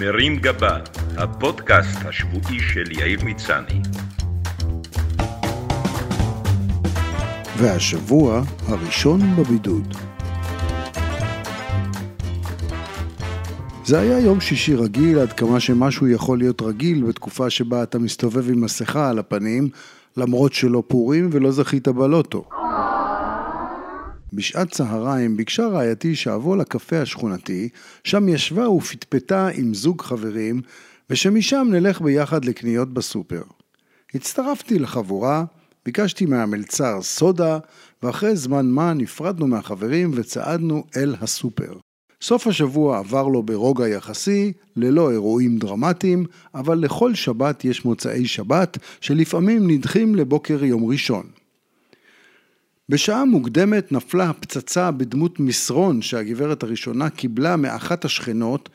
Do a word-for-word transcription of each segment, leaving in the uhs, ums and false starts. מרים גבה, הפודקאסט השבועי של יאיר מצני. והשבוע הראשון בבידוד. זה היה יום שישי רגיל, עד כמה שמשהו יכול להיות רגיל בתקופה שבה אתה מסתובב עם מסכה על הפנים, למרות שלא פורים ולא זכית בלוטו. בשעת צהריים ביקשה רעייתי שעבור לקפה השכונתי, שם ישבה ופטפטה עם זוג חברים, ושמשם נלך ביחד לקניות בסופר. הצטרפתי לחבורה, ביקשתי מהמלצר סודה, ואחרי זמן מה נפרדנו מהחברים וצעדנו אל הסופר. סוף השבוע עבר לו ברוגע יחסי, ללא אירועים דרמטיים, אבל לכל שבת יש מוצאי שבת, שלפעמים נדחים לבוקר יום ראשון. בשעה מוקדמת נפלה הפצצה בדמות מסרון שהגברת הראשונה קיבלה מאחת השכנות,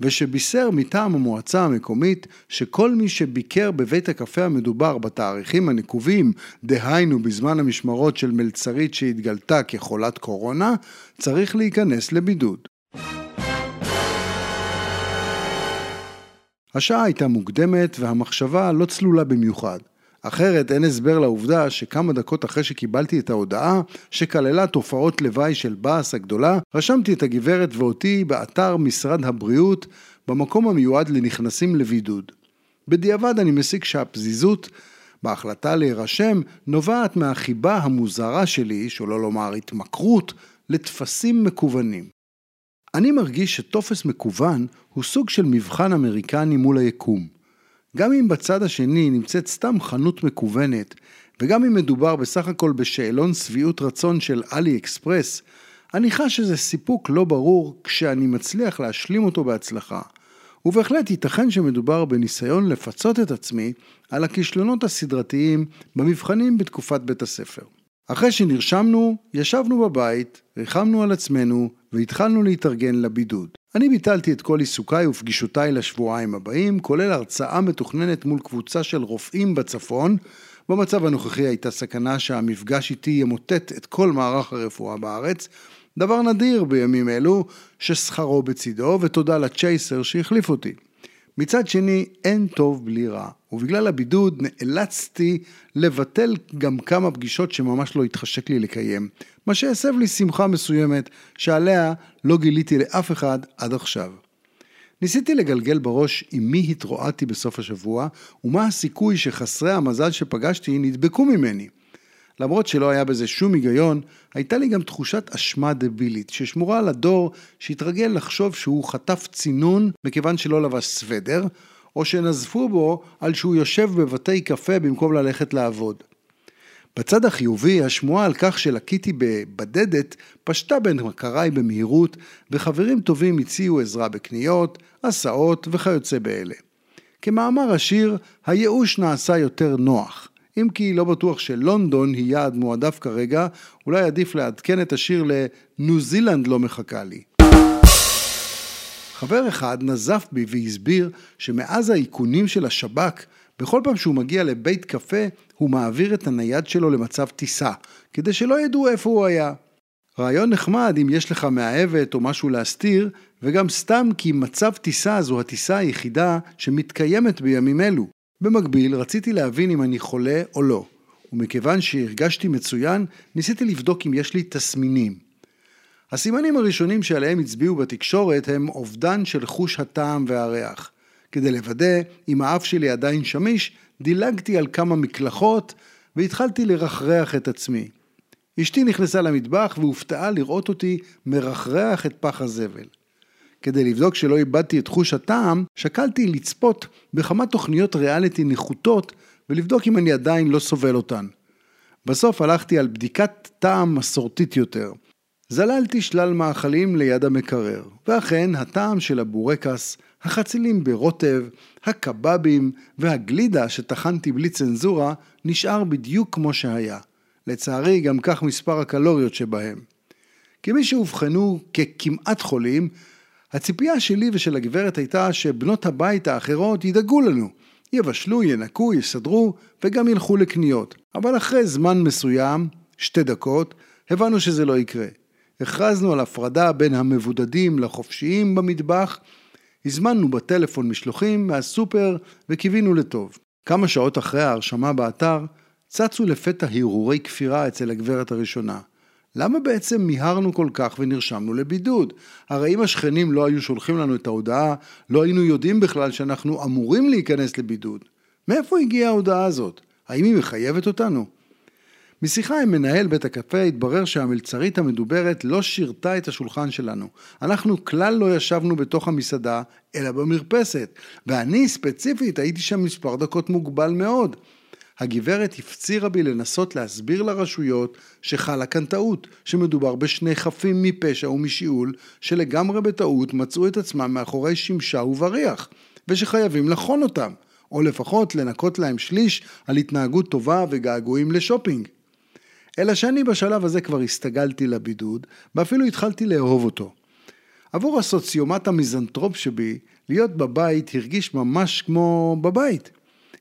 ושבישר מטעם המועצה המקומית שכל מי שביקר בבית הקפה המדובר בתאריכים הנקובים, דהיינו בזמן המשמרות של מלצרית שהתגלתה כחולת קורונה, צריך להיכנס לבידוד. השעה הייתה מוקדמת והמחשבה לא צלולה במיוחד. אחרת אין הסבר לעובדה שכמה דקות אחרי שקיבלתי את ההודעה שכללה תופעות לוואי של באס הגדולה, רשמתי את הגברת ואותי באתר משרד הבריאות במקום המיועד לנכנסים לבידוד. בדיעבד אני מסיק שהפזיזות בהחלטה להירשם נובעת מהחיבה המוזרה שלי, שלא לומר התמכרות, לתפסים מקוונים. אני מרגיש שתופס מקוון הוא סוג של מבחן אמריקני מול היקום. גם אם בצד השני נמצאת סתם חנות מקוונת, וגם אם מדובר בסך הכל בשאלון סביעות רצון של אלי אקספרס, אני חש שזה סיפוק לא ברור כשאני מצליח להשלים אותו בהצלחה. ובהחלט ייתכן שמדובר בניסיון לפצות את עצמי על הכישלונות הסדרתיים במבחנים בתקופת בית הספר. אחרי שנרשמנו, ישבנו בבית, ריחמנו על עצמנו והתחלנו להתארגן לבידוד. אני ביטלתי את כל עיסוקיי ופגישותיי לשבועיים הבאים, כולל הרצאה מתוכננת מול קבוצה של רופאים בצפון. במצב הנוכחי הייתה סכנה שהמפגש איתי ימוטט את כל מערך הרפואה בארץ, דבר נדיר בימים אלו ששכרו בצדו, ותודה לצ'ייסר שהחליף אותי. מצד שני, אין טוב בלי רע, ובגלל הבידוד נאלצתי לבטל גם כמה פגישות שממש לא התחשק לי לקיים, מה שהסב לי שמחה מסוימת שעליה לא גיליתי לאף אחד עד עכשיו. ניסיתי לגלגל בראש עם מי התרועתי בסוף השבוע, ומה הסיכוי שחסרי המזל שפגשתי נדבקו ממני. למרות שלא היה בזה שום היגיון, הייתה לי גם תחושת אשמה דבילית, ששמורה על הדור שהתרגל לחשוב שהוא חטף צינון מכיוון שלא לבש סוודר, או שנזפו בו על שהוא יושב בבתי קפה במקום ללכת לעבוד. בצד החיובי, השמועה על כך שלקיתי בבדדת פשטה בין מכריי במהירות, וחברים טובים הציעו עזרה בקניות, הסעות וכיוצא באלה. כמאמר השיר, הייאוש נעשה יותר נוח. אם כי לא בטוח שלונדון היא יעד מועדף כרגע, אולי עדיף לעדכן את השיר לניו זילנד לא מחכה לי. חבר אחד נזף בי והסביר שמאז האיכונים של השב"כ, בכל פעם שהוא מגיע לבית קפה, הוא מעביר את הנייד שלו למצב טיסה, כדי שלא ידעו איפה הוא היה. רעיון נחמד אם יש לך מאהבת או משהו להסתיר, וגם סתם כי מצב טיסה זו הטיסה היחידה שמתקיימת בימים אלו. במקביל, רציתי להבין אם אני חולה או לא, ומכיוון שהרגשתי מצוין, ניסיתי לבדוק אם יש לי תסמינים. הסימנים הראשונים שעליהם הצביעו בתקשורת הם אובדן של חוש הטעם והריח. כדי לוודא אם האף שלי עדיין שמיש, דילגתי על כמה מקלחות והתחלתי לרחרח את עצמי. אשתי נכנסה למטבח והופתעה לראות אותי מרחרח את פח הזבל. כדי לבדוק שלא איבדתי את חוש הטעם, שקלתי לצפות בכמה תוכניות ריאליטי נחותות ולבדוק אם אני עדיין לא סובל אותן. בסוף הלכתי על בדיקת טעם מסורתית יותר. זללתי שלל מאכלים ליד המקרר, ואכן הטעם של הבורקס, החצילים ברוטב, הקבבים והגלידה שטחנתי בלי צנזורה נשאר בדיוק כמו שהיה. לצערי גם כך מספר הקלוריות שבהם. כמי שאובחנו ככמעט חולים, הציפייה שלי ושל הגברת הייתה שבנות הבית האחרות ידאגו לנו, יבשלו, ינקו, יסדרו וגם ילכו לקניות. אבל אחרי זמן מסוים, שתי דקות, הבנו שזה לא יקרה. הכרזנו על הפרדה בין המבודדים לחופשיים במטבח, הזמנו בטלפון משלוחים מהסופר וקיווינו לטוב. כמה שעות אחרי ההרשמה באתר, צצו לפתע הרהורי כפירה אצל הגברת הראשונה. למה בעצם מיהרנו כל כך ונרשמנו לבידוד? הרי אם השכנים לא היו שולחים לנו את ההודעה, לא היינו יודעים בכלל שאנחנו אמורים להיכנס לבידוד. מאיפה הגיעה ההודעה הזאת? האם היא מחייבת אותנו? משיחה עם מנהל בית הקפה התברר שהמלצרית המדוברת לא שירתה את השולחן שלנו. אנחנו כלל לא ישבנו בתוך המסעדה, אלא במרפסת, ואני ספציפית הייתי שם מספר דקות מוגבל מאוד. הגברת הפצירה בי לנסות להסביר לרשויות שחלה כאן טעות, שמדובר בשני חפים מפשע ומשיעול, שלגמרי בטעות מצאו את עצמם מאחורי שמשה ובריח, ושחייבים לחון אותם, או לפחות לנקות להם שליש על התנהגות טובה וגעגועים לשופינג. אלא שאני בשלב הזה כבר הסתגלתי לבידוד, ואפילו התחלתי לאהוב אותו. עבור הסוציומט המזנטרופ שבי, להיות בבית הרגיש ממש כמו בבית.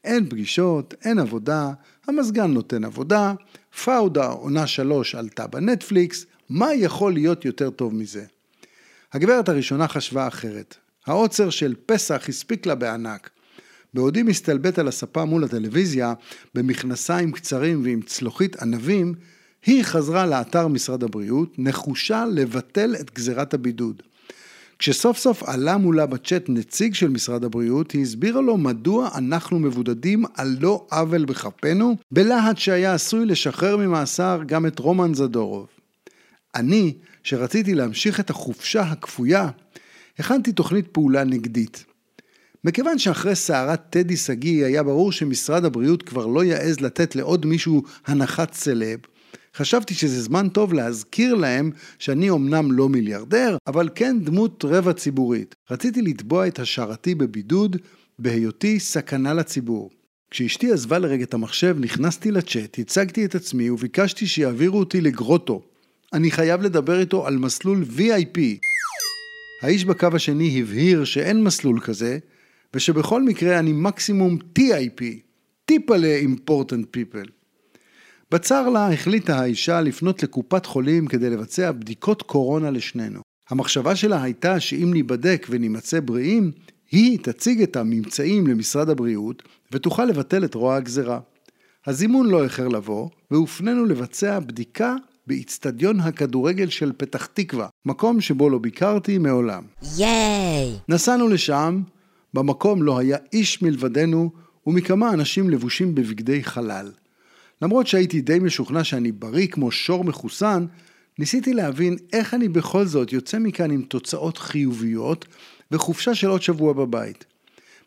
אין פגישות, אין עבודה, המזגן נותן עבודה, פאודה עונה שלוש עלתה בנטפליקס, מה יכול להיות יותר טוב מזה? הגברת הראשונה חשבה אחרת. העוצר של פסח הספיק לה בענק. בעודי מסתלבט על הספה מול הטלוויזיה, במכנסיים קצרים ועם צלוחית ענבים, היא חזרה לאתר משרד הבריאות, נחושה לבטל את גזירת הבידוד. כשסוף סוף עלה מולה בצ'אט נציג של משרד הבריאות, היא הסבירה לו מדוע אנחנו מבודדים על לא עוול בכפנו, בלהט שהיה עשוי לשחרר ממאסר גם את רומן זדורוב. אני, שרציתי להמשיך את החופשה הכפויה, הכנתי תוכנית פעולה נגדית. מכיוון שאחרי סערת טדי סגי היה ברור שמשרד הבריאות כבר לא יעז לתת לעוד מישהו הנחת סלב, חשבתי שזה זמן טוב להזכיר להם שאני אומנם לא מיליארדר, אבל כן דמות רבע ציבורית. רציתי לתבוע את השארתי בבידוד, בהיותי סכנה לציבור. כשאשתי עזבה לרגע את המחשב, נכנסתי לצ'אט, הצגתי את עצמי וביקשתי שיעבירו אותי לגרוטו. אני חייב לדבר איתו על מסלול וי איי פי. האיש בקו השני הבהיר שאין מסלול כזה, ושבכל מקרה אני מקסימום טי איי פי, טיפלה important people. בצר לה החליטה האישה לפנות לקופת חולים כדי לבצע בדיקות קורונה לשנינו. המחשבה שלה הייתה שאם ניבדק ונימצא בריאים, היא תציג את הממצאים למשרד הבריאות ותוכל לבטל את רוע הגזרה. הזימון לא החר לבוא, והופנינו לבצע בדיקה באצטדיון הכדורגל של פתח תקווה, מקום שבו לא ביקרתי מעולם. ייי! נסענו לשם, במקום לא היה איש מלבדנו ומכמה אנשים לבושים בבגדי חלל. למרות שהייתי די משוכנע שאני בריא כמו שור מחוסן, ניסיתי להבין איך אני בכל זאת יוצא מכאן עם תוצאות חיוביות וחופשה של עוד שבוע בבית.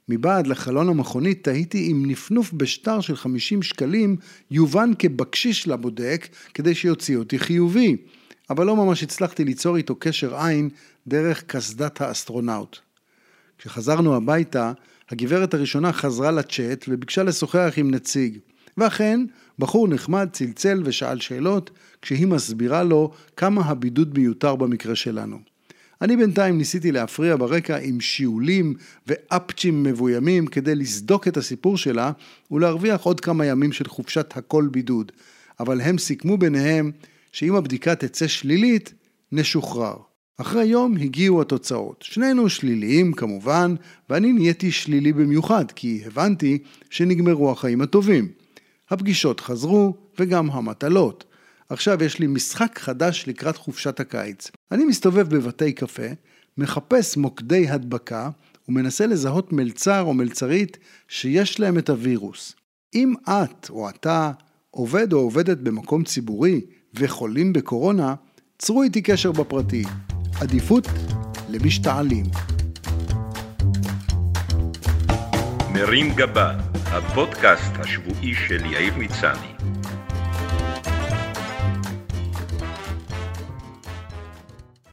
מבעד לחלון המכונית תהיתי עם נפנוף בשטר של חמישים שקלים יובן כבקשיש לבודק כדי שיוציא אותי חיובי, אבל לא ממש הצלחתי ליצור איתו קשר עין דרך כסדת האסטרונאוט. כשחזרנו הביתה, הגברת הראשונה חזרה לצ'אט וביקשה לשוחח עם נציג. ואכן, בחור נחמד צלצל ושאל שאלות, כשהיא מסבירה לו כמה הבידוד מיותר במקרה שלנו. אני בינתיים ניסיתי להפריע ברקע עם שיעולים ואפצ'ים מבוימים כדי לסדוק את הסיפור שלה ולהרוויח עוד כמה ימים של חופשת הכל בידוד. אבל הם סיכמו ביניהם שאם הבדיקה תצא שלילית, נשוחרר. אחרי יום הגיעו התוצאות. שנינו שליליים כמובן, ואני נהייתי שלילי במיוחד, כי הבנתי שנגמרו החיים הטובים. הפגישות חזרו וגם המטלות. עכשיו יש לי משחק חדש לקראת חופשת הקיץ. אני מסתובב בבתי קפה, מחפש מוקדי הדבקה ומנסה לזהות מלצר או מלצרית שיש להם את הווירוס. אם את או אתה עובד או עובדת במקום ציבורי וחולים בקורונה, צרו איתי קשר בפרטי. עדיפות למשתעלים. מרים גבה, הפודקאסט השבועי של יאיר ניצני.